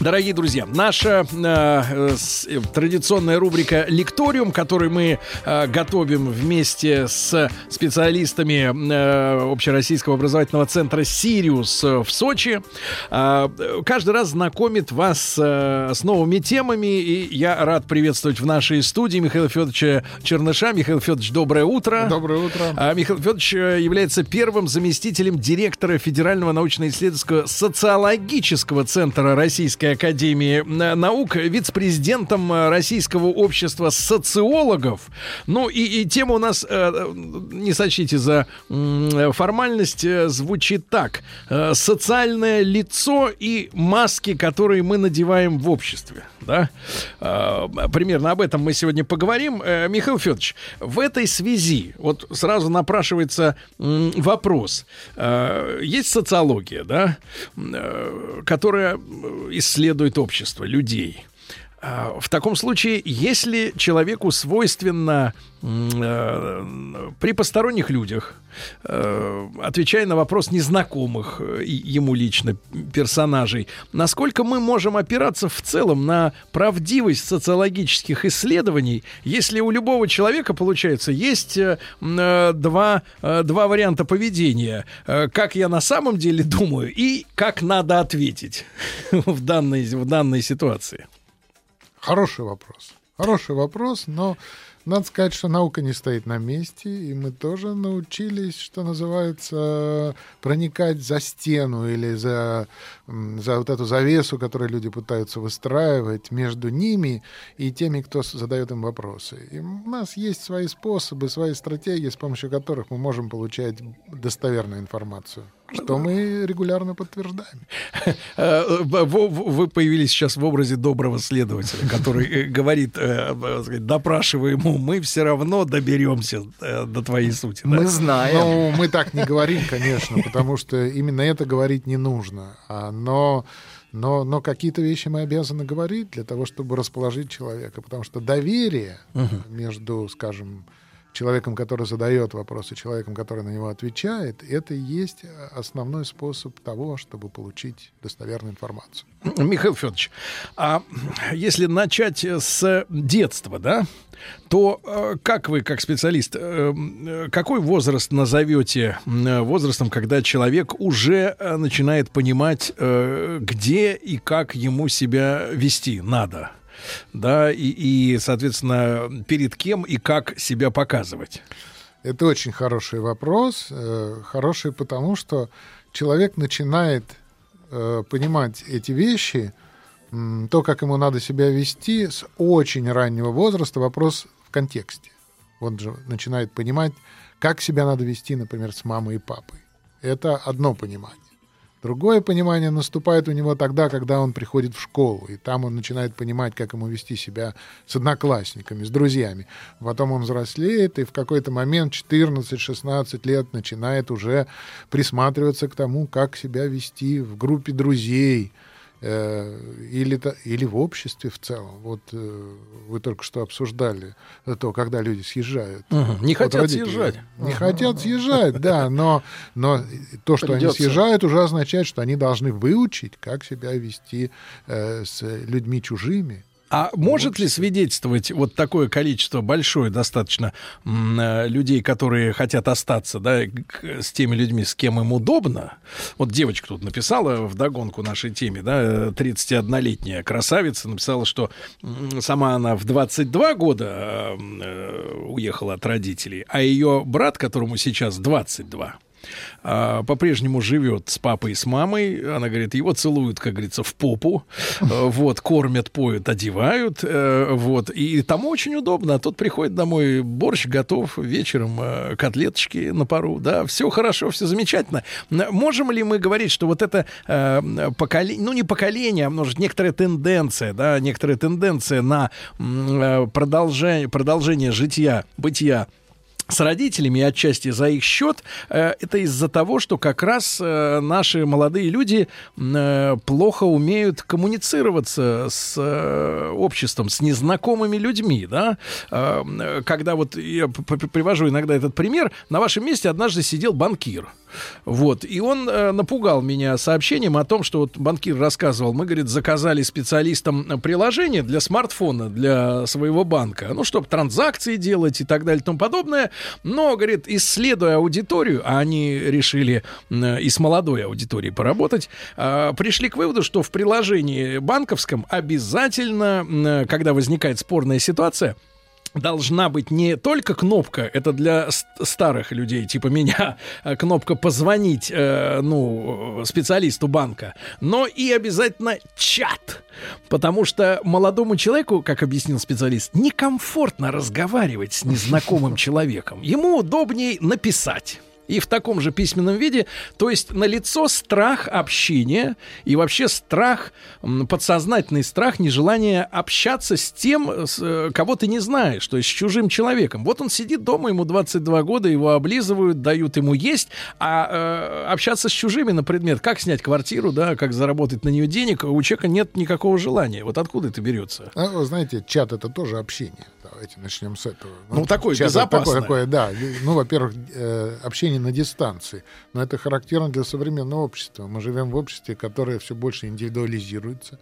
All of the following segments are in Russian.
Дорогие друзья, наша традиционная рубрика «Лекториум», которую мы готовим вместе с специалистами Общероссийского образовательного центра «Сириус» в Сочи, каждый раз знакомит вас с новыми темами. И я рад приветствовать в нашей студии Михаила Федоровича Черныша. Михаил Федорович, доброе утро. Доброе утро. Михаил Федорович является первым заместителем директора Федерального научно-исследовательского социологического центра Российской Академии наук, вице-президентом Российского общества социологов. Ну и тема у нас, не сочтите за формальность, звучит так. Социальное лицо и маски, которые мы надеваем в обществе. Да? Примерно об этом мы сегодня поговорим. Михаил Федорович, в этой связи вот сразу напрашивается вопрос. Есть социология, да, которая исследует общество, людей. В таком случае, если человеку свойственно при посторонних людях, отвечая на вопрос незнакомых ему лично персонажей, насколько мы можем опираться в целом на правдивость социологических исследований, если у любого человека, получается, есть два варианта поведения. Как я на самом деле думаю и как надо ответить в данной ситуации. Хороший вопрос, но надо сказать, что наука не стоит на месте, и мы тоже научились, что называется, проникать за стену или за вот эту завесу, которую люди пытаются выстраивать между ними и теми, кто задает им вопросы. И у нас есть свои способы, свои стратегии, с помощью которых мы можем получать достоверную информацию. Что мы регулярно подтверждаем. Вы появились сейчас в образе доброго следователя, который говорит, допрашиваемому, мы все равно доберемся до твоей сути. Мы знаем. Ну, мы так не говорим, конечно, потому что именно это говорить не нужно. Но какие-то вещи мы обязаны говорить для того, чтобы расположить человека. Потому что доверие между, скажем, человеком, который задает вопросы, человеком, который на него отвечает, это и есть основной способ того, чтобы получить достоверную информацию. Михаил Федорович, а если начать с детства, да, то как вы, как специалист, какой возраст назовете возрастом, когда человек уже начинает понимать, где и как ему себя вести надо? Да, и, соответственно, перед кем и как себя показывать? Это очень хороший вопрос. Хороший потому, что человек начинает понимать эти вещи, то, как ему надо себя вести, с очень раннего возраста. Вопрос в контексте. Он же начинает понимать, как себя надо вести, например, с мамой и папой. Это одно понимание. Другое понимание наступает у него тогда, когда он приходит в школу, и там он начинает понимать, как ему вести себя с одноклассниками, с друзьями. Потом он взрослеет, и в какой-то момент 14-16 лет начинает уже присматриваться к тому, как себя вести в группе друзей или в обществе в целом. Вот вы только что обсуждали то, когда люди съезжают. Не хотят съезжать. Не хотят съезжать, да, но то, что они съезжают, уже означает, что они должны выучить, как себя вести с людьми чужими. А может ли свидетельствовать вот такое количество, большое достаточно, людей, которые хотят остаться, да, с теми людьми, с кем им удобно? Вот девочка тут написала вдогонку нашей теме, да, 31-летняя красавица, написала, что сама она в 22 года уехала от родителей, а ее брат, которому сейчас 22, по-прежнему живет с папой и с мамой. Она говорит, его целуют, как говорится, в попу, вот, кормят, поют, одевают, вот, и тому очень удобно. А тот приходит домой, борщ готов, вечером котлеточки на пару, да, все хорошо, все замечательно. Можем ли мы говорить, что вот это поколение, ну, не поколение, а, может, некоторая тенденция на продолжение жития, бытия с родителями, отчасти за их счет, это из-за того, что как раз наши молодые люди плохо умеют коммуницироваться с обществом, с незнакомыми людьми, да? Когда вот я привожу иногда этот пример, на вашем месте однажды сидел банкир, вот, и он напугал меня сообщением о том, что вот банкир рассказывал, мы, говорит, заказали специалистам приложение для смартфона, для своего банка, ну, чтобы транзакции делать и так далее и тому подобное. Но, говорит, исследуя аудиторию, а они решили и с молодой аудиторией поработать, пришли к выводу, что в приложении банковском обязательно, когда возникает спорная ситуация, должна быть не только кнопка, это для старых людей, типа меня, кнопка «позвонить», ну, специалисту банка, но и обязательно чат. Потому что молодому человеку, как объяснил специалист, некомфортно разговаривать с незнакомым человеком. Ему удобнее написать. И в таком же письменном виде, то есть налицо страх общения и вообще страх, подсознательный страх, нежелание общаться с тем, кого ты не знаешь, то есть с чужим человеком. Вот он сидит дома, ему 22 года, его облизывают, дают ему есть, а общаться с чужими на предмет, как снять квартиру, да, как заработать на нее денег, у человека нет никакого желания. Вот откуда это берется? А, вы знаете, чат — это тоже общение. Давайте начнем с этого. Ну, такое безопасное. Такое, да. Ну, во-первых, общение на дистанции. Но это характерно для современного общества. Мы живем в обществе, которое все больше индивидуализируется.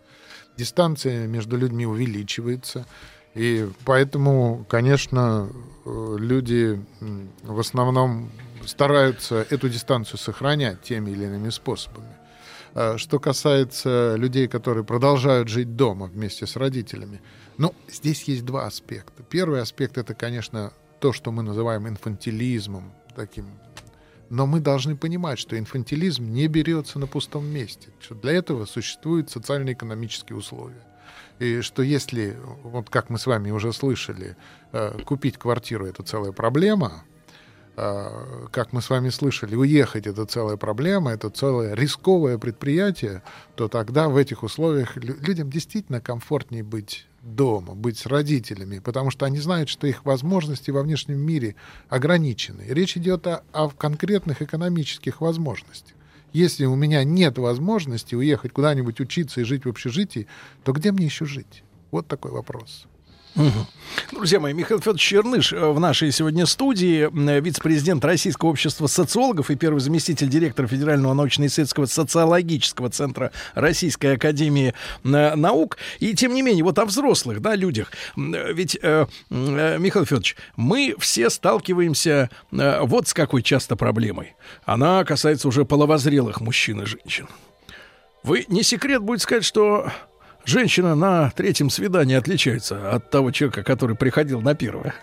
Дистанция между людьми увеличивается. И поэтому, конечно, люди в основном стараются эту дистанцию сохранять теми или иными способами. Что касается людей, которые продолжают жить дома вместе с родителями, ну, здесь есть два аспекта. Первый аспект — это, конечно, то, что мы называем инфантилизмом таким. Но мы должны понимать, что инфантилизм не берется на пустом месте, что для этого существуют социально-экономические условия. И что если, вот как мы с вами уже слышали, купить квартиру — это целая проблема, как мы с вами слышали, уехать — это целая проблема, это целое рисковое предприятие, то тогда в этих условиях людям действительно комфортнее быть дома, быть с родителями, потому что они знают, что их возможности во внешнем мире ограничены. И речь идет о конкретных экономических возможностях. Если у меня нет возможности уехать куда-нибудь учиться и жить в общежитии, то где мне еще жить? Вот такой вопрос. Угу. Друзья мои, Михаил Федорович Черныш в нашей сегодня студии, вице-президент Российского общества социологов и первый заместитель директора Федерального научно-исследовательского социологического центра Российской Академии наук. И тем не менее, вот о взрослых, да, людях. Ведь, Михаил Федорович, мы все сталкиваемся вот с какой часто проблемой. Она касается уже половозрелых мужчин и женщин. Вы не секрет будет сказать, что женщина на третьем свидании отличается от того человека, который приходил на первое.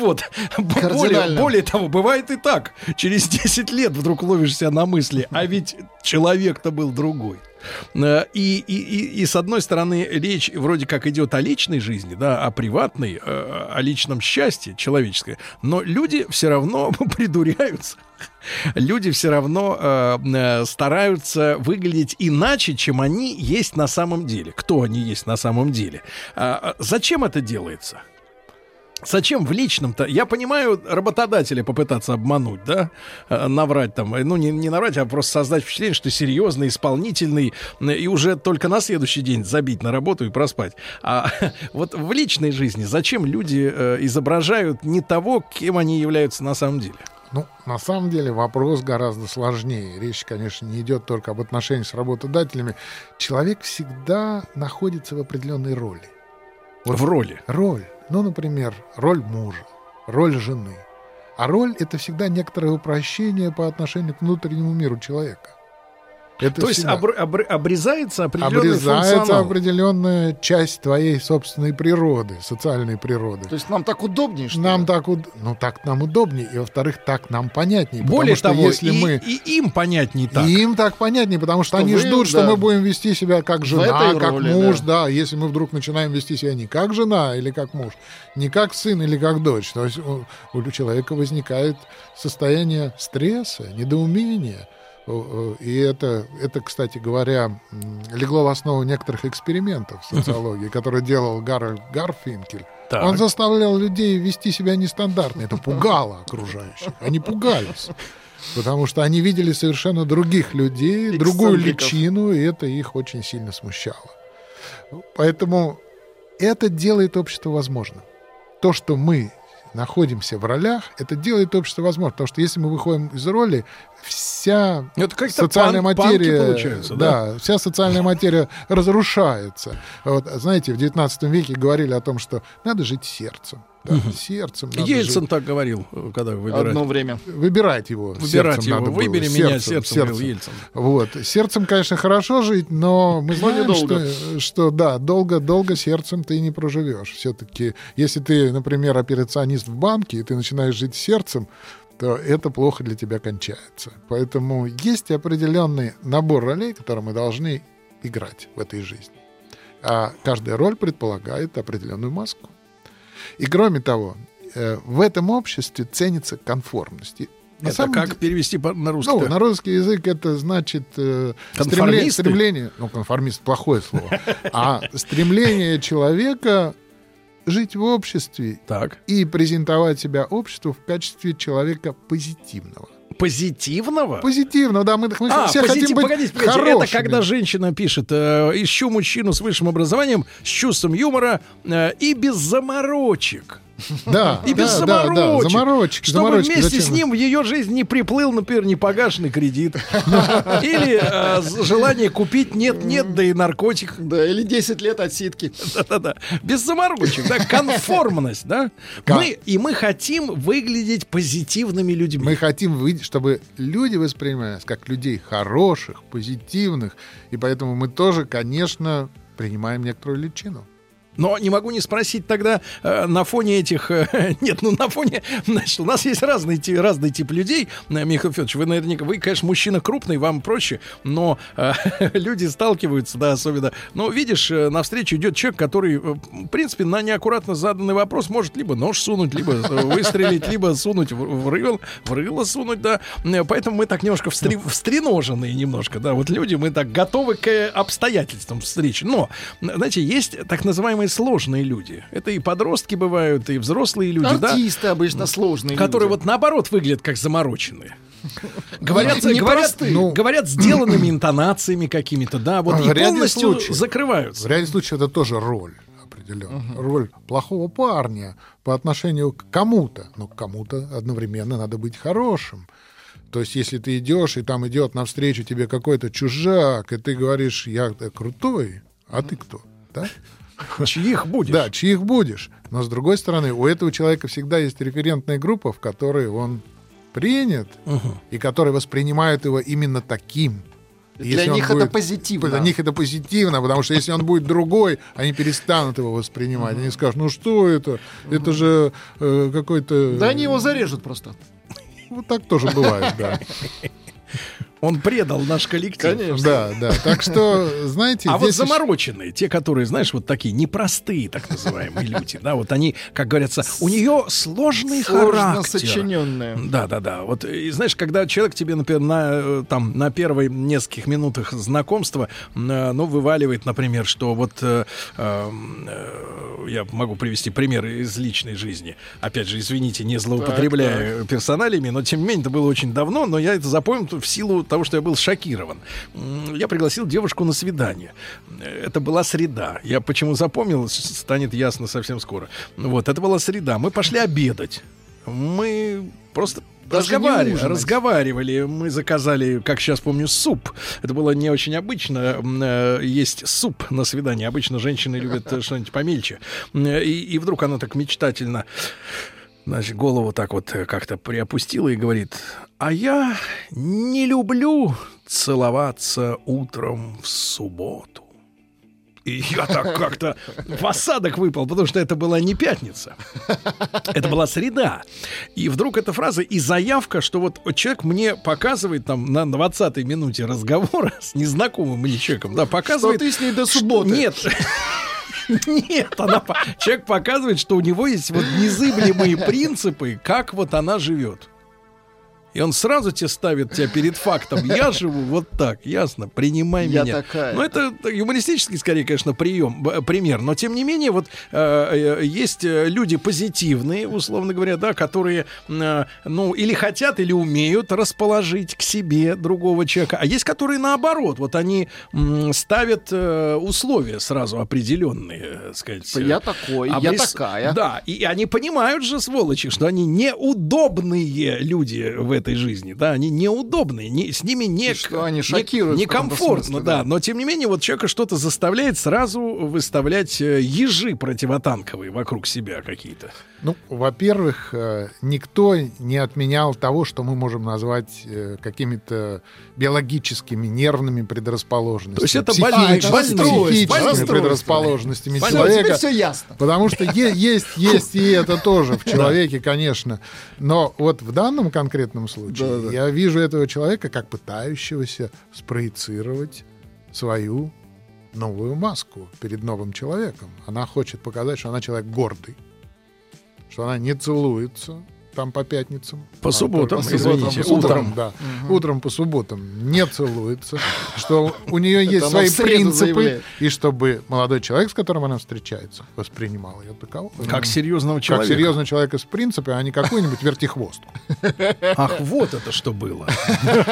Вот. Более того, бывает и так. Через 10 лет вдруг ловишься на мысли, а ведь человек-то был другой. И с одной стороны, речь вроде как идет о личной жизни, да, о приватной, о личном счастье человеческое, но люди все равно придуряются. Люди все равно стараются выглядеть иначе, чем они есть на самом деле. Кто они есть на самом деле? Зачем это делается? Зачем в личном-то? Я понимаю, работодателя попытаться обмануть, да, наврать там, ну не наврать, а просто создать впечатление, что серьезный, исполнительный, и уже только на следующий день забить на работу и проспать. А вот в личной жизни зачем люди изображают не того, кем они являются на самом деле? Ну, на самом деле вопрос гораздо сложнее. Речь, конечно, не идет только об отношениях с работодателями. Человек всегда находится в определенной роли. Вот в роли? Роль. Ну, например, роль мужа, роль жены. А роль — это всегда некоторое упрощение по отношению к внутреннему миру человека. Это то всегда... есть обрезается определенный функционал. Обрезается определенная часть твоей собственной природы, социальной природы. То есть нам так удобнее, что ли? Ну, так нам удобнее, и, во-вторых, так нам понятнее. Более того, если и им понятнее так. И им так понятнее, потому что они ждут, что мы будем вести себя как жена, как муж. Да. Если мы вдруг начинаем вести себя не как жена или как муж, не как сын или как дочь. То есть у человека возникает состояние стресса, недоумения. И это, кстати говоря, легло в основу некоторых экспериментов в социологии, которые делал Гарольд Гарфинкель. Так. Он заставлял людей вести себя нестандартно. Это пугало окружающих. Они пугались. Потому что они видели совершенно других людей, другую личину, и это их очень сильно смущало. Поэтому это делает общество возможным. То, что мы находимся в ролях, это делает общество возможным. Потому что если мы выходим из роли, вся социальная материя, да, вся социальная материя разрушается. Вот, знаете, в 19 веке говорили о том, что надо жить сердцем. Да, сердцем надо Ельцин жить. Так говорил, когда выбирать. Одно время. Выбирать его. Выбирать сердцем его. Надо Выбери было. Меня сердцем. Был Ельцин. Вот. Сердцем, конечно, хорошо жить, но мы знаем, что да, долго сердцем ты не проживешь. Все-таки, если ты, например, операционист в банке, и ты начинаешь жить сердцем, то это плохо для тебя кончается. Поэтому есть определенный набор ролей, которые мы должны играть в этой жизни. А каждая роль предполагает определенную маску. И кроме того, в этом обществе ценится конформность. Это как перевести на русский? Ну, на русский язык это значит стремление... Ну, конформист — плохое слово. А стремление человека жить в обществе и презентовать себя обществу в качестве человека позитивного. Позитивного? Позитивно, да. Мы все хотим быть хорошими. Это когда женщина пишет: ищу мужчину с высшим образованием, с чувством юмора и без заморочек. Да, и без заморочек. Чтобы вместе с ним в ее жизнь не приплыл, например, непогашенный кредит. Или желание купить нет-нет, да и наркотик. Да, или 10 лет отсидки. Да-да-да. Без заморочек, да, конформность, да. И мы хотим выглядеть позитивными людьми. Мы хотим, чтобы люди воспринимали нас как людей хороших, позитивных. И поэтому мы тоже, конечно, принимаем некоторую личину. Но не могу не спросить тогда на фоне этих... на фоне... Значит, у нас есть разный тип людей. Михаил Федорович, вы наверняка... Вы, конечно, мужчина крупный, вам проще, но люди сталкиваются, да, особенно... Но видишь, навстречу идет человек, который, в принципе, на неаккуратно заданный вопрос может либо нож сунуть, либо выстрелить, либо сунуть в рыло сунуть, да. Поэтому мы так немножко встреноженные немножко, да. Вот люди, мы так готовы к обстоятельствам встречи. Но, знаете, есть так называемые сложные люди. Это и подростки бывают, и взрослые люди. Артисты, да? Обычно сложные которые люди. Которые вот наоборот выглядят как замороченные. Говорят сделанными интонациями какими-то, да, вот и полностью закрываются. В ряде случаев это тоже роль определенная. Роль плохого парня по отношению к кому-то. Но к кому-то одновременно надо быть хорошим. То есть, если ты идешь, и там идет навстречу тебе какой-то чужак, и ты говоришь: я крутой, а ты кто? Да? Чьих будешь? Да, чьих будешь. Но, с другой стороны, у этого человека всегда есть референтная группа, в которой он принят, и которая воспринимает его именно таким. Для них это позитивно. Для них это позитивно, потому что если он будет другой, они перестанут его воспринимать. Они скажут: ну что это? Это же какой-то... Да они его зарежут просто. Вот так тоже бывает, да. Он предал наш коллектив. Конечно. Да. Так что, знаете... А вот замороченные, те, которые, знаешь, вот такие непростые, так называемые люди, да, вот они, как говорится, у нее сложный характер. Сложно сочиненные. Да. Вот, и знаешь, когда человек тебе, например, на первой нескольких минутах знакомства, вываливает, например, что вот... Я могу привести пример из личной жизни. Опять же, извините, не злоупотребляю персоналиями, но, тем не менее, это было очень давно, но я это запомнил в силу того, что я был шокирован. Я пригласил девушку на свидание. Это была среда. Я почему запомнил, станет ясно совсем скоро. Вот, это была среда. Мы пошли обедать. Мы просто... Разговаривали, мы заказали, как сейчас помню, суп. Это было не очень обычно есть суп на свидании. Обычно женщины любят что-нибудь помельче. И вдруг она так мечтательно, значит, голову так вот как-то приопустила и говорит: а я не люблю целоваться утром в субботу. И я так как-то в осадок выпал, потому что это была не пятница. Это была среда. И вдруг эта фраза и заявка, что вот человек мне показывает там на 20-й минуте разговора с незнакомым мне человеком, да, показывает... Что ты с ней до субботы? Нет, человек показывает, что у него есть вот незыблемые принципы, как вот она живет. и он сразу тебе ставит тебя перед фактом. Я живу вот так, ясно, принимай меня. Такая. Ну, это юмористический, скорее, конечно, пример. Но, тем не менее, вот есть люди позитивные, условно говоря, да, которые, ну, или хотят, или умеют расположить к себе другого человека. А есть, которые наоборот, вот они ставят условия сразу определенные, так сказать. Я такой, я такая. Да, и они понимают же, сволочи, что они неудобные люди в этой жизни, да, они неудобные, с ними некомфортно, да, но тем не менее вот человека что-то заставляет сразу выставлять ежи противотанковые вокруг себя какие-то. Ну, во-первых, никто не отменял того, что мы можем назвать какими-то биологическими, нервными предрасположенностями. То есть это психическими предрасположенностями человека. Все ясно. Потому что есть и это тоже в человеке, конечно. Но вот в данном конкретном случае я вижу этого человека как пытающегося спроецировать свою новую маску перед новым человеком. Она хочет показать, что она человек гордый, что она не целуется там по пятницам. По субботам, извините, утром. Да. Угу. Утром по субботам не целуется, что у нее есть свои принципы, и чтобы молодой человек, с которым она встречается, воспринимал ее такового. Как серьезного человека. Как серьезного человека с принципами, а не какую-нибудь вертихвостку. Ах, вот это что было.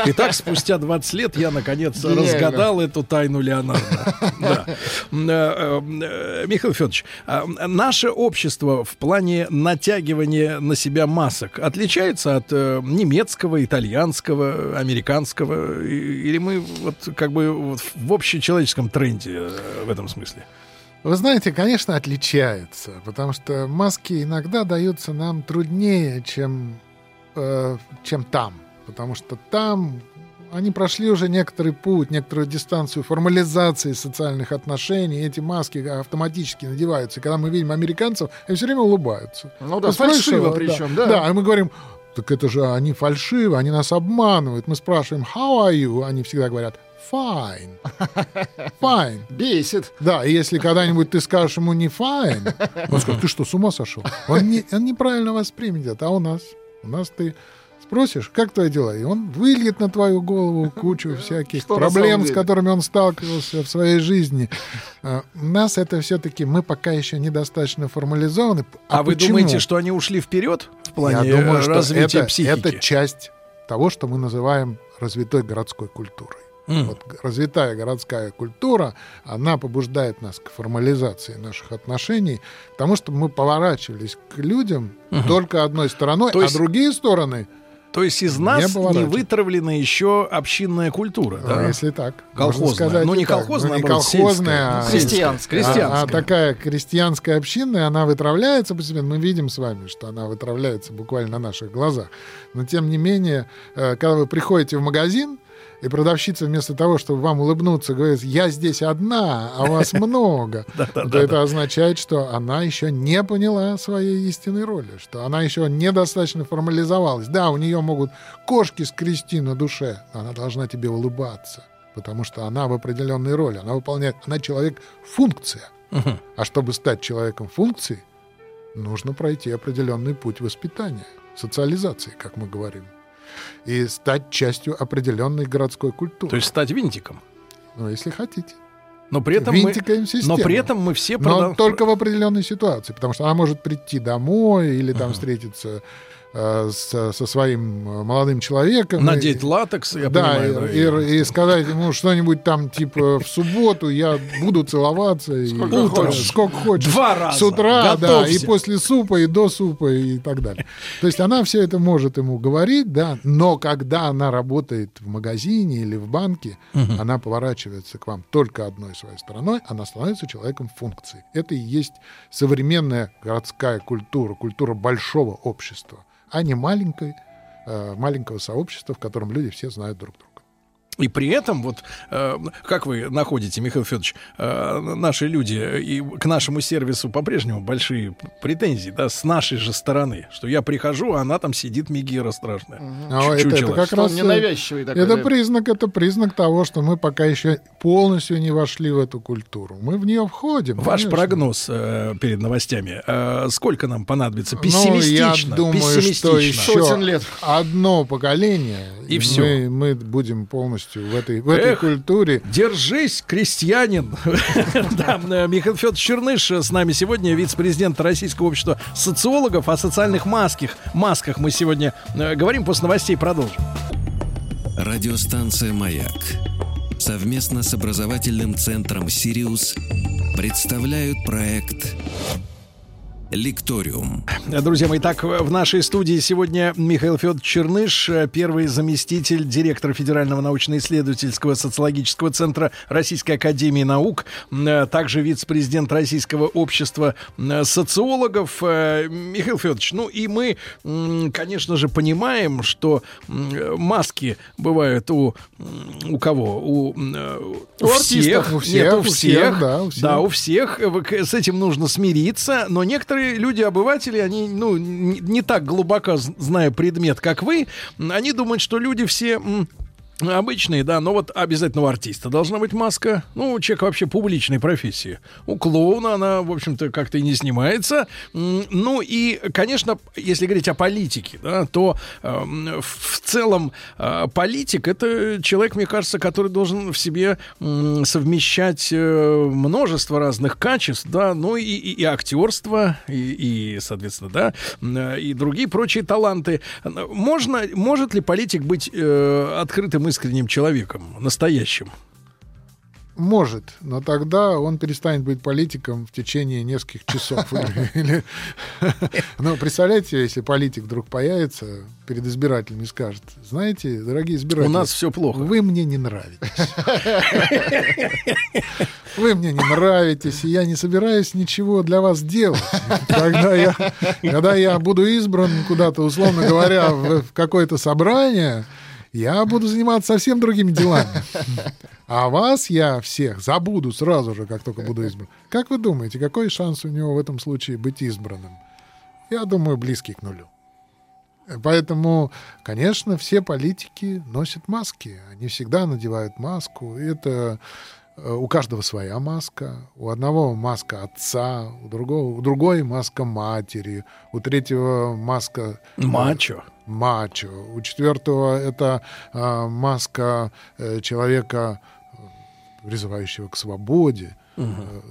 Итак, спустя 20 лет я, наконец, разгадал эту тайну Леонардо. Михаил Федорович, наше общество в плане натягивания на себя масс отличается от немецкого, итальянского, американского? Или мы вот как бы вот в общечеловеческом тренде в этом смысле? Вы знаете, конечно, отличается, потому что маски иногда даются нам труднее, чем там. Потому что там они прошли уже некоторый путь, некоторую дистанцию формализации социальных отношений. Эти маски автоматически надеваются. И когда мы видим американцев, они все время улыбаются. Ну да, фальшиво причем, да. Да, и мы говорим, так это же они фальшивы, они нас обманывают. Мы спрашиваем, how are you? Они всегда говорят, fine. Fine. Бесит. Да, и если когда-нибудь ты скажешь ему не fine, он скажет, ты что, с ума сошел? Он неправильно воспримет это. А у нас ты спросишь, как твои дела? И он выльет на твою голову кучу всяких проблем, с которыми он сталкивался в своей жизни. У нас это все-таки, мы пока еще недостаточно формализованы. А вы думаете, что они ушли вперед в плане развития психики? Это часть того, что мы называем развитой городской культурой. Вот развитая городская культура, она побуждает нас к формализации наших отношений, потому что мы поворачивались к людям только одной стороной, а другие стороны... То есть из нас не вытравлена еще общинная культура. Да? А если так. Колхозная. Ну, не колхозная, а крестьянская. А такая крестьянская общинная, она вытравляется постепенно. Мы видим с вами, что она вытравляется буквально на наших глазах. Но, тем не менее, когда вы приходите в магазин, и продавщица вместо того, чтобы вам улыбнуться, говорит, я здесь одна, а вас много. Это означает, что она еще не поняла своей истинной роли, что она еще недостаточно формализовалась. Да, у нее могут кошки скрести на душе, но она должна тебе улыбаться, потому что она в определенной роли, она выполняет, она человек-функция. А чтобы стать человеком функции, нужно пройти определенный путь воспитания, социализации, как мы говорим. И стать частью определенной городской культуры. То есть стать винтиком. Ну, если хотите. Но при этом мы все... Но только в определенной ситуации. Потому что она может прийти домой или там встретиться со своим молодым человеком. Надеть латекс, я понимаю. И сказать ему что-нибудь там, типа, в субботу я буду целоваться. Сколько хочешь. 2 раза. С утра, да, и после супа, и до супа, и так далее. То есть она все это может ему говорить, да, но когда она работает в магазине или в банке, она поворачивается к вам только одной своей стороной, она становится человеком функции. Это и есть современная городская культура, культура большого общества, а не маленького сообщества, в котором люди все знают друг друга. И при этом, вот как вы находите, Михаил Федорович, наши люди и к нашему сервису по-прежнему большие претензии, да, с нашей же стороны, что я прихожу, а она там сидит Мегера страшная. Это как раз ненавязчивый такой. Это признак того, что мы пока еще полностью не вошли в эту культуру. Мы в нее входим. Ваш прогноз перед новостями. Сколько нам понадобится? Пессимистично. Я думаю, что еще одно поколение, и все. Мы будем полностью в этой культуре. Держись, крестьянин! Михаил Федорович Черныш с нами сегодня, вице-президент Российского общества социологов. О социальных масках мы сегодня говорим. После новостей продолжим. Радиостанция «Маяк» совместно с образовательным центром «Сириус» представляют проект «Лекториум». Друзья мои, так, в нашей студии сегодня Михаил Федорович Черныш, первый заместитель директора Федерального научно-исследовательского социологического центра Российской Академии наук, также вице-президент Российского общества социологов. Михаил Федорович, ну и мы, конечно же, понимаем, что маски бывают у кого? У артистов, всех. У всех. С этим нужно смириться, но некоторые люди-обыватели, они, не так глубоко зная предмет, как вы, они думают, что люди все обычные, да, но вот обязательно у артиста должна быть маска. У человека вообще публичной профессии. У клоуна она, в общем-то, как-то и не снимается. И, конечно, если говорить о политике, да, то в целом политик — это человек, мне кажется, который должен в себе совмещать множество разных качеств, да, и актерство, и, соответственно, да, и другие прочие таланты. Может ли политик быть открытым искренним человеком, настоящим? Может, но тогда он перестанет быть политиком в течение нескольких часов. Но представляете, если политик вдруг появится перед избирателями и скажет: знаете, дорогие избиратели, у нас все плохо. Вы мне не нравитесь. Вы мне не нравитесь, и я не собираюсь ничего для вас делать. Когда я буду избран куда-то, условно говоря, в какое-то собрание, я буду заниматься совсем другими делами. А вас я всех забуду сразу же, как только буду избран. Как вы думаете, какой шанс у него в этом случае быть избранным? Я думаю, близкий к нулю. Поэтому, конечно, все политики носят маски. Они всегда надевают маску. Это у каждого своя маска. У одного маска отца, у другой маска матери, у третьего маска... Мачо. У четвертого это маска человека, призывающего к свободе,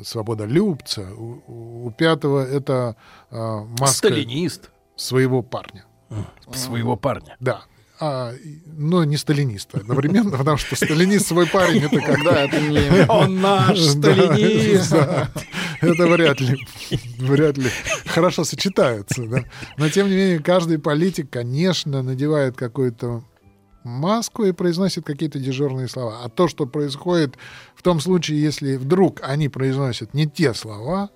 свободолюбца. У пятого это маска... Сталинист. Своего парня. Да. Но не сталиниста одновременно, потому что сталинист свой парень — это когда... Он наш сталинист! Это вряд ли хорошо сочетается. Да? Но, тем не менее, каждый политик, конечно, надевает какую-то маску и произносит какие-то дежурные слова. А то, что происходит в том случае, если вдруг они произносят не те слова,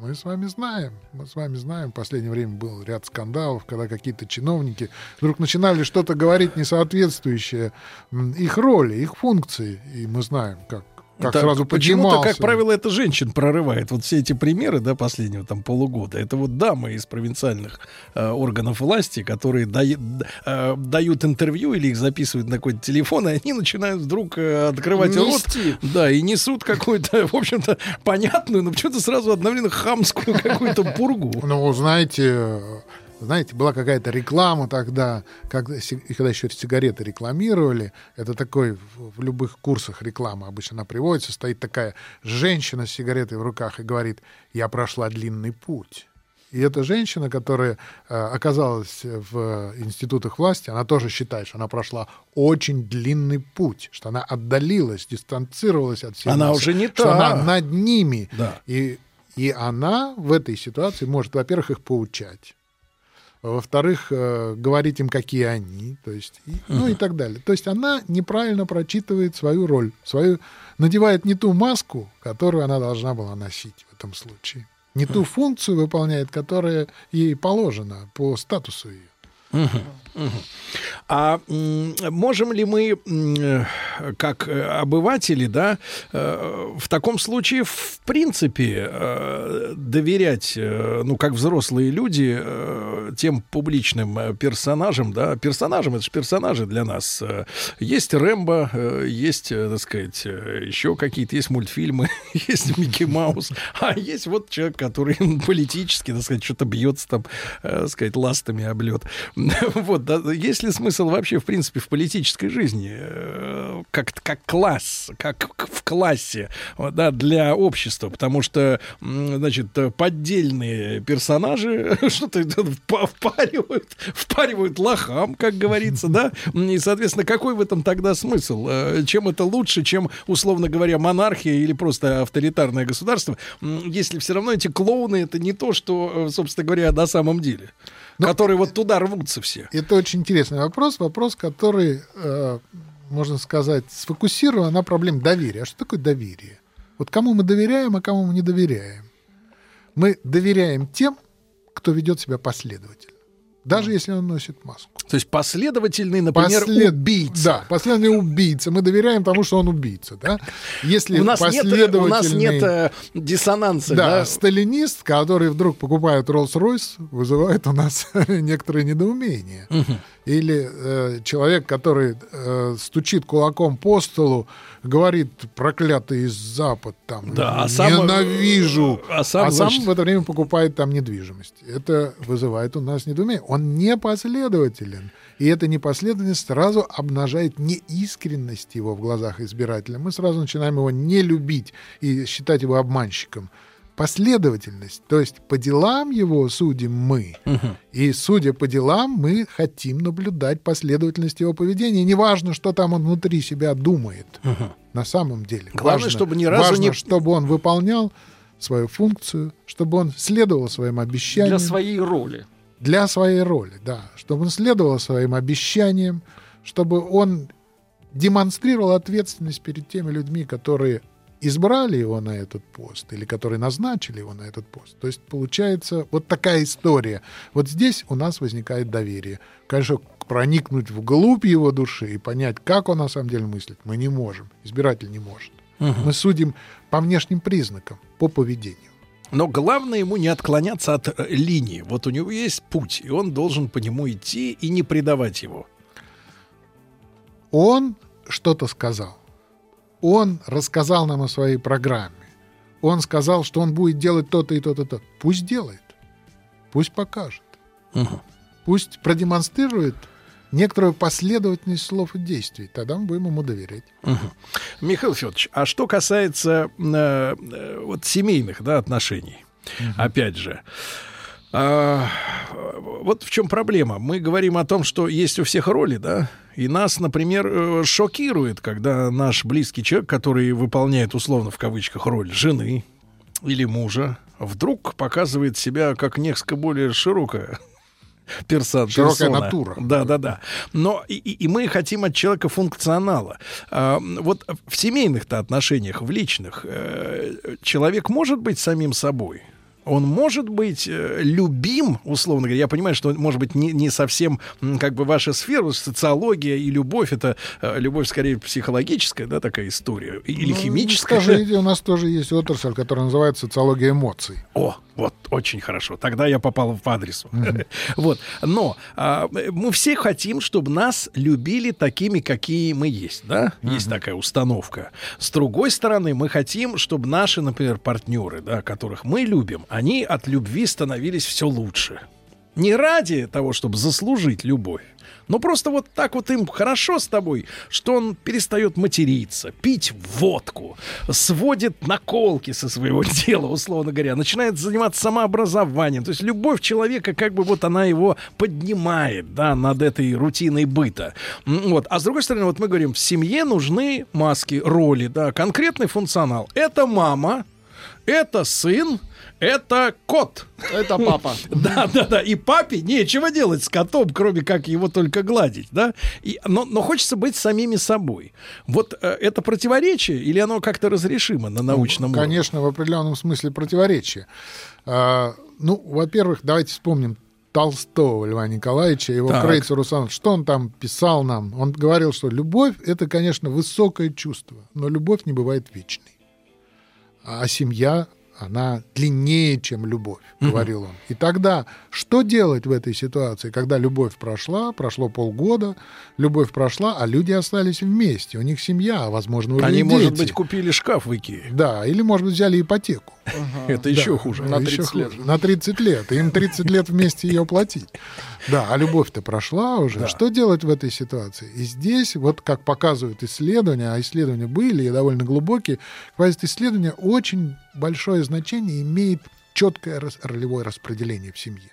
мы с вами знаем. В последнее время был ряд скандалов, когда какие-то чиновники вдруг начинали что-то говорить, не соответствующее их роли, их функции. И мы знаем, как сразу поднимался. Почему-то, как правило, это женщин прорывает. Вот все эти примеры, да, последнего полугода, это вот дамы из провинциальных органов власти, которые дают интервью или их записывают на какой-то телефон, и они начинают вдруг открывать рот. Да, и несут какую-то, в общем-то, понятную, но почему-то сразу одновременно хамскую какую-то пургу. Знаете, была какая-то реклама тогда, когда еще сигареты рекламировали. Это такой в любых курсах реклама обычно она приводится. Стоит такая женщина с сигаретой в руках и говорит: «Я прошла длинный путь». И эта женщина, которая оказалась в институтах власти, она тоже считает, что она прошла очень длинный путь, что она отдалилась, дистанцировалась от всех. Она уже не та. Что она над ними. Да. И она в этой ситуации может, во-первых, их поучать. Во-вторых, говорить им, какие они, то есть, и так далее. То есть она неправильно прочитывает свою роль, надевает не ту маску, которую она должна была носить в этом случае, не ту функцию выполняет, которая ей положена по статусу ее. А можем ли мы, как обыватели, да, в таком случае, в принципе, доверять, ну, как взрослые люди, тем публичным персонажам, да, персонажам, это же персонажи для нас. Есть Рэмбо, есть, так сказать, еще какие-то, есть мультфильмы, есть Микки Маус, а есть вот человек, который политически, так сказать, что-то бьется там, так сказать, ластами об лед. Вот, да, есть ли смысл вообще, в принципе, в политической жизни, как класс, как в классе, да, для общества? Потому что, значит, поддельные персонажи что-то впаривают лохам, как говорится, да? И, соответственно, какой в этом тогда смысл? Чем это лучше, чем, условно говоря, монархия или просто авторитарное государство, если все равно эти клоуны — это не то, что, собственно говоря, на самом деле? Но которые вот туда рвутся все. Это очень интересный вопрос. Вопрос, который, можно сказать, сфокусирован на проблеме доверия. А что такое доверие? Вот кому мы доверяем, а кому мы не доверяем? Мы доверяем тем, кто ведет себя последовательно. Даже если он носит маску. То есть последовательный, например, убийца. Да, последовательный убийца. Мы доверяем тому, что он убийца. Да? Если у нас нет диссонанса. Да, да, сталинист, который вдруг покупает Rolls-Royce, вызывает у нас некоторые недоумения. Угу. Или человек, который стучит кулаком по столу, говорит: проклятый Запад, там, да, ненавижу. А сам в это время покупает там недвижимость. Это вызывает у нас недоумение. Он непоследователен. И эта непоследовательность сразу обнажает неискренность его в глазах избирателя. Мы сразу начинаем его не любить и считать его обманщиком. Последовательность, то есть по делам его судим мы. Угу. И судя по делам, мы хотим наблюдать последовательность его поведения. Неважно, что там он внутри себя думает. Угу. На самом деле. Главное, чтобы он выполнял свою функцию, чтобы он следовал своим обещаниям. Для своей роли, да. Чтобы он следовал своим обещаниям, чтобы он демонстрировал ответственность перед теми людьми, которые избрали его на этот пост или которые назначили его на этот пост. То есть получается вот такая история. Вот здесь у нас возникает доверие. Конечно, проникнуть вглубь его души и понять, как он на самом деле мыслит, мы не можем. Избиратель не может. Угу. Мы судим по внешним признакам, по поведению. Но главное ему не отклоняться от линии. Вот у него есть путь, и он должен по нему идти и не предавать его. Он что-то сказал. Он рассказал нам о своей программе. Он сказал, что он будет делать то-то и то-то, и то. Пусть делает. Пусть покажет. Угу. Пусть продемонстрирует некоторую последовательность слов и действий. Тогда мы будем ему доверять. Угу. Михаил Федорович, а что касается вот семейных, да, отношений, угу, опять же, вот в чем проблема. Мы говорим о том, что есть у всех роли, да, и нас, например, шокирует, когда наш близкий человек, который выполняет, условно, в кавычках, роль жены или мужа, вдруг показывает себя как несколько более широкая персона. Натура. Да. Но и мы хотим от человека функционала. Вот в семейных-то отношениях, в личных, человек может быть самим собой? Он может быть любим, условно говоря. Я понимаю, что, может быть, не совсем как бы ваша сфера, социология и любовь. Это любовь, скорее, психологическая, да, такая история. Или химическая. Скажите, у нас тоже есть отрасль, которая называется социология эмоций. О, вот, очень хорошо. Тогда я попал по адресу. Вот. Но мы все хотим, чтобы нас любили такими, какие мы есть, да? Есть такая установка. С другой стороны, мы хотим, чтобы наши, например, партнеры, да, которых мы любим, они от любви становились все лучше. Не ради того, чтобы заслужить любовь, но просто вот так вот им хорошо с тобой, что он перестает материться, пить водку, сводит наколки со своего тела, условно говоря, начинает заниматься самообразованием. То есть любовь человека, как бы вот она его поднимает, да, над этой рутиной быта. Вот. А с другой стороны, вот мы говорим, в семье нужны маски, роли, да, конкретный функционал. Это мама, это сын, это кот. Это папа. Да. И папе нечего делать с котом, кроме как его только гладить, да? Но хочется быть самими собой. Вот это противоречие или оно как-то разрешимо на научном уровне? Конечно, в определенном смысле противоречие. Ну, во-первых, давайте вспомним Толстого Льва Николаевича, его Крейцерова сонату. Что он там писал нам? Он говорил, что любовь — это, конечно, высокое чувство, но любовь не бывает вечной. А семья, она длиннее, чем любовь, говорил он. И тогда что делать в этой ситуации, когда любовь прошла, прошло полгода, любовь прошла, а люди остались вместе, у них семья, а, возможно, уже дети. Они, может быть, купили шкаф в Икее. Да, или, может быть, взяли ипотеку. Это еще хуже, на 30 лет. На 30 лет, им 30 лет вместе ее платить. Да, а любовь-то прошла уже. Что делать в этой ситуации? И здесь, вот как показывают исследования, а исследования были и довольно глубокие, исследования очень большое значение имеет четкое ролевое распределение в семье.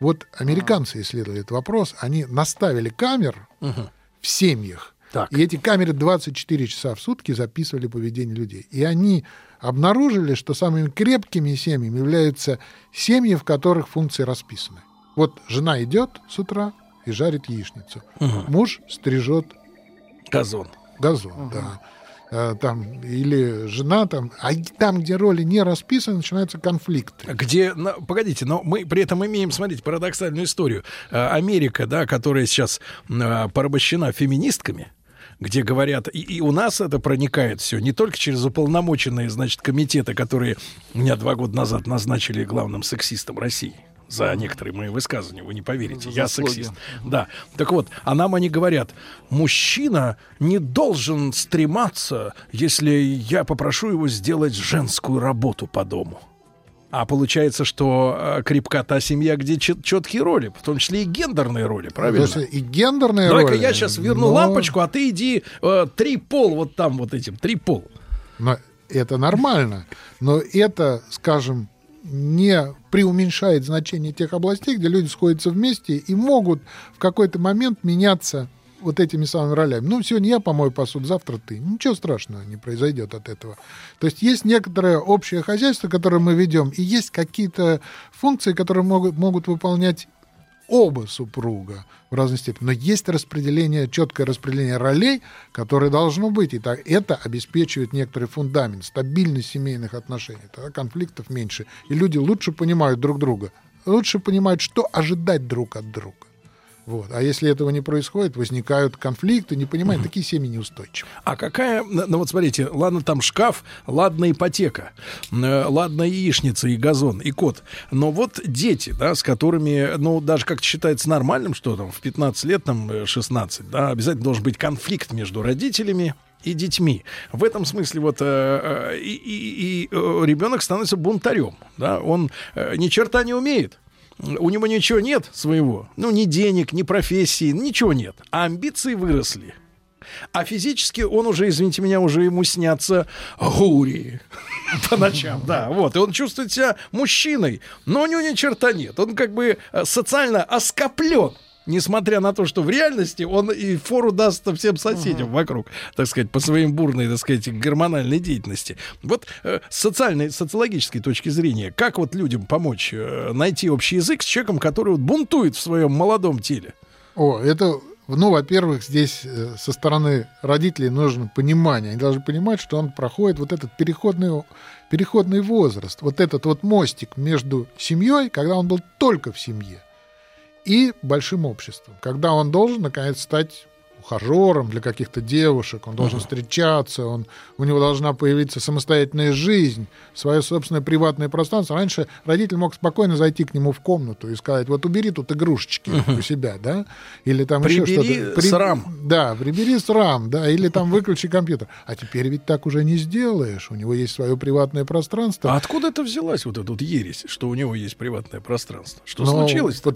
Вот американцы исследовали этот вопрос, они наставили камер в семьях, и эти камеры 24 часа в сутки записывали поведение людей. И они обнаружили, что самыми крепкими семьями являются семьи, в которых функции расписаны. Вот жена идет с утра и жарит яичницу, муж стрижет газон, там, или жена, там, а там, где роли не расписаны, начинаются конфликты. Где, погодите, но мы при этом имеем, смотрите, парадоксальную историю. Америка, да, которая сейчас порабощена феминистками, где говорят, и у нас это проникает все не только через уполномоченные, значит, комитеты, которые меня 2 года назад назначили главным сексистом России. За некоторые мои высказывания, вы не поверите, я сексист. Да. Так вот, а нам они говорят, мужчина не должен стрематься, если я попрошу его сделать женскую работу по дому. А получается, что крепка та семья, где четкие роли, в том числе и гендерные роли, правильно? То есть и гендерные роли. Давай-ка я сейчас верну лампочку, а ты иди три пол. Но это нормально, но это, скажем, не преуменьшает значение тех областей, где люди сходятся вместе и могут в какой-то момент меняться вот этими самыми ролями. Ну, сегодня я помою посуду, завтра ты. Ничего страшного не произойдет от этого. То есть есть некоторое общее хозяйство, которое мы ведем, и есть какие-то функции, которые могут выполнять оба супруга в разной степени. Но есть распределение, четкое распределение ролей, которое должно быть. И так, это обеспечивает некоторый фундамент, стабильность семейных отношений. Тогда конфликтов меньше. И люди лучше понимают друг друга. Лучше понимают, что ожидать друг от друга. Вот. А если этого не происходит, возникают конфликты, непонимание, такие семьи неустойчивы. А какая, ну вот смотрите, ладно там шкаф, ладно ипотека, ладно яичница и газон, и кот. Но вот дети, да, с которыми, ну даже как-то считается нормальным, что там в 15 лет, там 16, да, обязательно должен быть конфликт между родителями и детьми. В этом смысле вот и ребенок становится бунтарем, да, он ни черта не умеет. У него ничего нет своего. Ну, ни денег, ни профессии, ничего нет. А амбиции выросли. А физически он уже, извините меня, уже ему снятся гури по ночам. Да, вот. И он чувствует себя мужчиной. Но у него ни черта нет. Он как бы социально оскоплен. Несмотря на то, что в реальности он и фору даст всем соседям вокруг, так сказать, по своей бурной, так сказать, гормональной деятельности. Вот с социальной, социологической точки зрения, как вот людям помочь найти общий язык с человеком, который вот бунтует в своем молодом теле? Ну, во-первых, здесь со стороны родителей нужно понимание. Они должны понимать, что он проходит вот этот переходный возраст, вот этот вот мостик между семьей, когда он был только в семье, и большим обществом, когда он должен, наконец, стать ухажером для каких-то девушек, он должен встречаться, у него должна появиться самостоятельная жизнь, свое собственное приватное пространство. Раньше родитель мог спокойно зайти к нему в комнату и сказать, вот убери тут игрушечки у себя, да, или там прибери еще что-то. Срам. Да, прибери срам, да, или там выключи компьютер. А теперь ведь так уже не сделаешь, у него есть свое приватное пространство. А откуда это взялась вот эта вот ересь, что у него есть приватное пространство? Что случилось-то?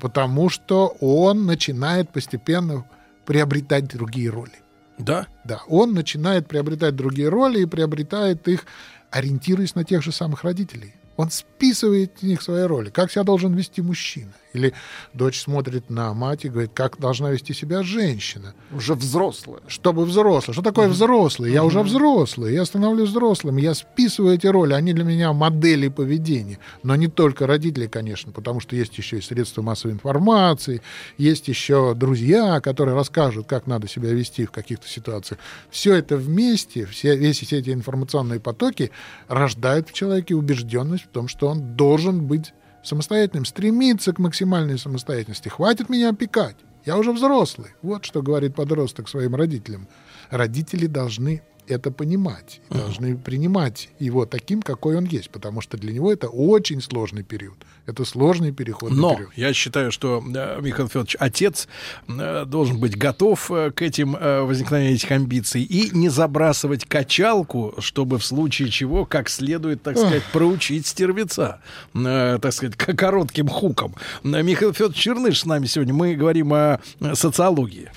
Потому что он начинает постепенно приобретать другие роли. Да? Да, он начинает приобретать другие роли и приобретает их, ориентируясь на тех же самых родителей. Он списывает с них свои роли. Как себя должен вести мужчина? Или дочь смотрит на мать и говорит, как должна вести себя женщина. Уже взрослая. Чтобы взрослая. Что такое взрослый? Я уже взрослый, я становлюсь взрослым, я списываю эти роли. Они для меня модели поведения. Но не только родители, конечно, потому что есть еще и средства массовой информации, есть еще друзья, которые расскажут, как надо себя вести в каких-то ситуациях. Все это вместе, все эти информационные потоки рождают в человеке убежденность в том, что он должен быть самостоятельным, стремиться к максимальной самостоятельности. Хватит меня опекать. Я уже взрослый. Вот что говорит подросток своим родителям. Родители должны это понимать, должны принимать его таким, какой он есть, потому что для него это очень сложный период, это сложный переходный период. Но я считаю, что Михаил Федорович, отец должен быть готов к этим возникновению этих амбиций и не забрасывать качалку, чтобы в случае чего, как следует, так сказать, проучить стервеца, так сказать, коротким хуком. Михаил Федорович Черныш с нами сегодня, мы говорим о социологии.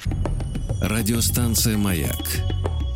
Радиостанция «Маяк»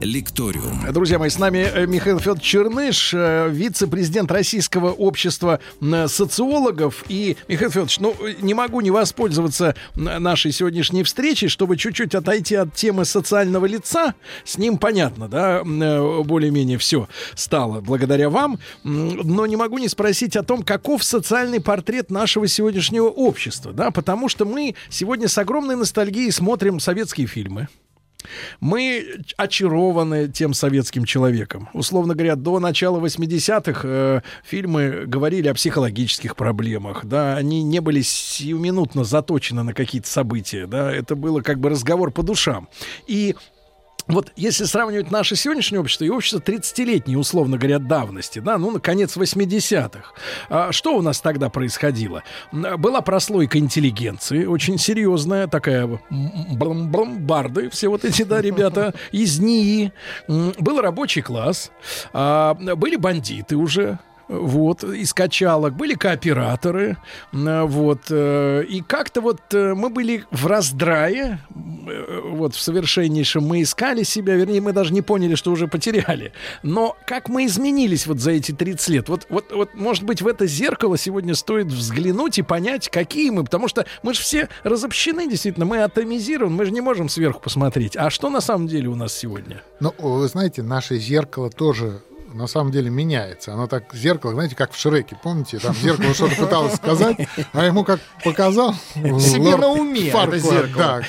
«Лекториум». Друзья мои, с нами Михаил Федорович Черныш, вице-президент Российского общества социологов. И, Михаил Федорович, ну, не могу не воспользоваться нашей сегодняшней встречей, чтобы чуть-чуть отойти от темы социального лица. С ним понятно, да, более-менее все стало благодаря вам. Но не могу не спросить о том, каков социальный портрет нашего сегодняшнего общества, да, потому что мы сегодня с огромной ностальгией смотрим советские фильмы. Мы очарованы тем советским человеком. Условно говоря, до начала 80-х фильмы говорили о психологических проблемах. Да, они не были сиюминутно заточены на какие-то события. Да, это было как бы разговор по душам. И вот если сравнивать наше сегодняшнее общество и общество 30-летней, условно говоря, давности, да, ну, наконец, 80-х, что у нас тогда происходило? Была прослойка интеллигенции, очень серьезная, такая бомбарды, все вот эти, да, ребята, из НИИ. Был рабочий класс, были бандиты уже, вот, из качалок, были кооператоры, вот, и как-то вот мы были в раздрае, вот, в совершеннейшем, мы искали себя, вернее, мы даже не поняли, что уже потеряли, но как мы изменились вот за эти 30 лет, вот может быть, в это зеркало сегодня стоит взглянуть и понять, какие мы, потому что мы же все разобщены, действительно, мы атомизированы, мы же не можем сверху посмотреть, а что на самом деле у нас сегодня? Ну, вы знаете, наше зеркало тоже на самом деле меняется. Оно так, зеркало, знаете, как в Шреке, помните? Там зеркало что-то пыталось сказать, а ему как показал себе на уме Фарквард, да,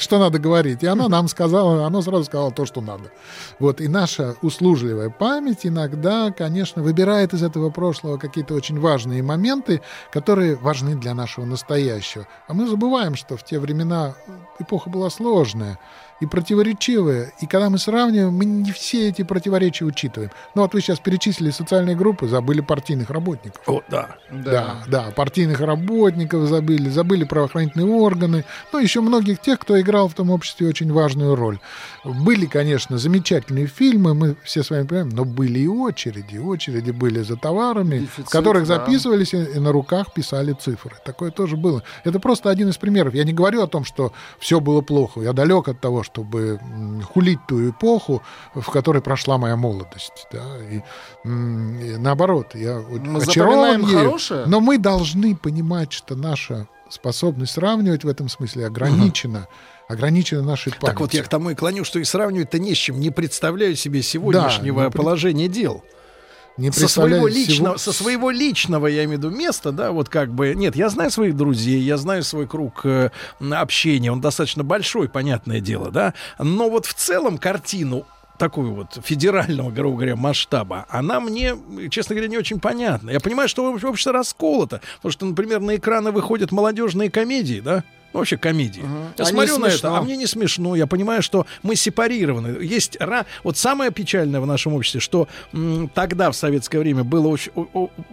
что надо говорить. И оно нам сказало, оно сразу сказало то, что надо. Вот, и наша услужливая память иногда, конечно, выбирает из этого прошлого какие-то очень важные моменты, которые важны для нашего настоящего. А мы забываем, что в те времена эпоха была сложная и противоречивые. И когда мы сравниваем, мы не все эти противоречия учитываем. Ну, вот вы сейчас перечислили социальные группы, забыли партийных работников. О, да. Да, партийных работников забыли правоохранительные органы, ну, еще многих тех, кто играл в том обществе очень важную роль. Были, конечно, замечательные фильмы, мы все с вами понимаем, но были и очереди. Очереди были за товарами, дефицит, в которых записывались и на руках писали цифры. Такое тоже было. Это просто один из примеров. Я не говорю о том, что все было плохо. Я далек от того, чтобы хулить ту эпоху, в которой прошла моя молодость. Да? И наоборот, я очарован ею. Но мы должны понимать, что наша способность сравнивать в этом смысле ограничена. Ограничены нашей памятью. Так вот я к тому и клоню, что и сравнивать-то не с чем. Не представляю себе сегодняшнего положения дел. Со своего личного, я имею в виду, места, да, вот как бы... Нет, я знаю своих друзей, я знаю свой круг общения, он достаточно большой, понятное дело, да, но вот в целом картину такую вот федерального, грубо говоря, масштаба, она мне, честно говоря, не очень понятна. Я понимаю, что общество расколото, потому что, например, на экраны выходят молодежные комедии, да, вообще комедии. Я смотрю на это, а мне не смешно. Я понимаю, что мы сепарированы. Есть вот самое печальное в нашем обществе, что тогда, в советское время, было очень,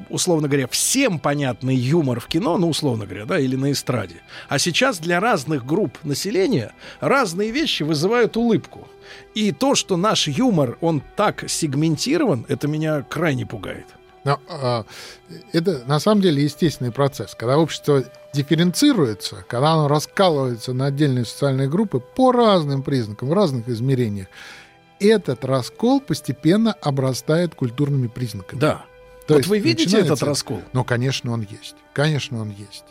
условно говоря, всем понятный юмор в кино, ну, условно говоря, да, или на эстраде. А сейчас для разных групп населения разные вещи вызывают улыбку. И то, что наш юмор, он так сегментирован, это меня крайне пугает. Но это на самом деле естественный процесс. Когда общество дифференцируется, когда оно раскалывается на отдельные социальные группы по разным признакам, в разных измерениях, этот раскол постепенно обрастает культурными признаками. Да. То вот вы видите этот раскол? Ну, конечно, он есть. Конечно, он есть.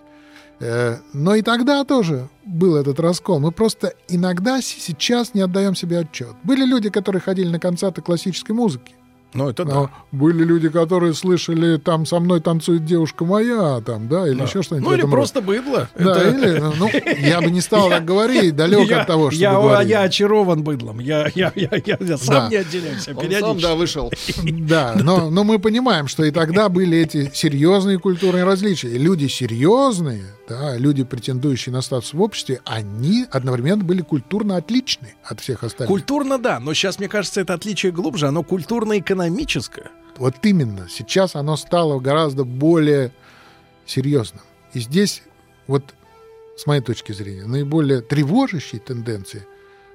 Но и тогда тоже был этот раскол. Мы просто иногда сейчас не отдаем себе отчет. Были люди, которые ходили на концерты классической музыки. Ну, это да. Были люди, которые слышали, там, со мной танцует девушка моя, там, да, или да. еще что-нибудь. Ну, или просто быдло. Да, это... или, ну, я бы не стал так говорить, далек от того, что говорить. Я очарован быдлом, я сам не отделяю себя периодически. Он сам, да, вышел. Да, но мы понимаем, что и тогда были эти серьезные культурные различия. И люди серьезные, да, люди, претендующие на статус в обществе, они одновременно были культурно отличны от всех остальных. Культурно, да, но сейчас, мне кажется, это отличие глубже, оно культурно-экономическое. Вот именно, сейчас оно стало гораздо более серьезным. И здесь, вот с моей точки зрения, наиболее тревожащей тенденцией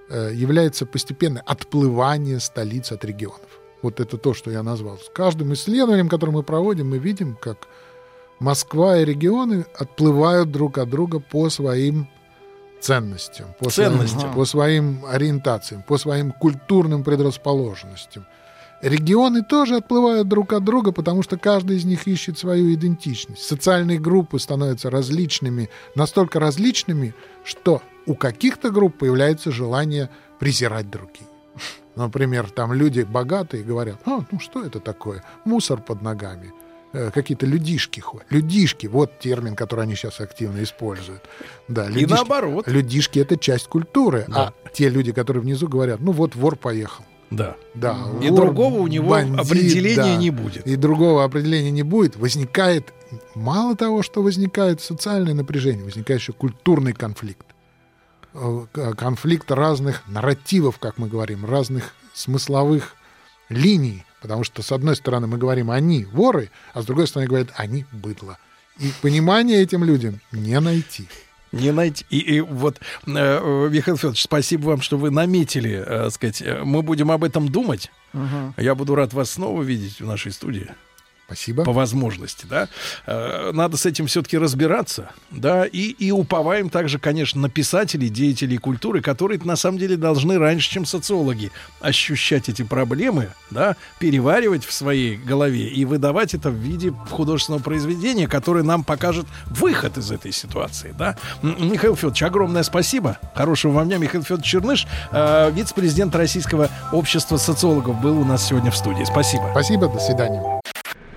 является постепенное отплывание столиц от регионов. Вот это то, что я назвал. С каждым исследованием, которое мы проводим, мы видим, как Москва и регионы отплывают друг от друга по своим ценностям, по своим ориентациям, по своим культурным предрасположенностям. Регионы тоже отплывают друг от друга, потому что каждый из них ищет свою идентичность. Социальные группы становятся различными, настолько различными, что у каких-то групп появляется желание презирать другие. Например, там люди богатые говорят: «А, ну что это такое? Мусор под ногами». Какие-то людишки ходят. Людишки — вот термин, который они сейчас активно используют. Да, людишки. И наоборот. Людишки — это часть культуры. Да. А те люди, которые внизу, говорят: ну вот вор поехал. Да. Да, и вор, другого у него бандит, определения да. не будет. И другого определения не будет. Возникает, мало того, что возникает социальное напряжение, возникает еще культурный конфликт. Конфликт разных нарративов, как мы говорим, разных смысловых линий. Потому что, с одной стороны, мы говорим «они воры», а с другой стороны, говорят «они быдло». И понимания этим людям не найти. Не найти. И вот, Михаил Федорович, спасибо вам, что вы наметили, сказать, мы будем об этом думать. Угу. Я буду рад вас снова видеть в нашей студии. Спасибо. По возможности, да. Надо с этим все-таки разбираться, да, и уповаем также, конечно, на писателей, деятелей культуры, которые на самом деле должны раньше, чем социологи, ощущать эти проблемы, да, переваривать в своей голове и выдавать это в виде художественного произведения, которое нам покажет выход из этой ситуации, да. Михаил Федорович, огромное спасибо. Хорошего вам дня. Михаил Федорович Черныш, вице-президент Российского общества социологов, был у нас сегодня в студии. Спасибо. Спасибо, до свидания.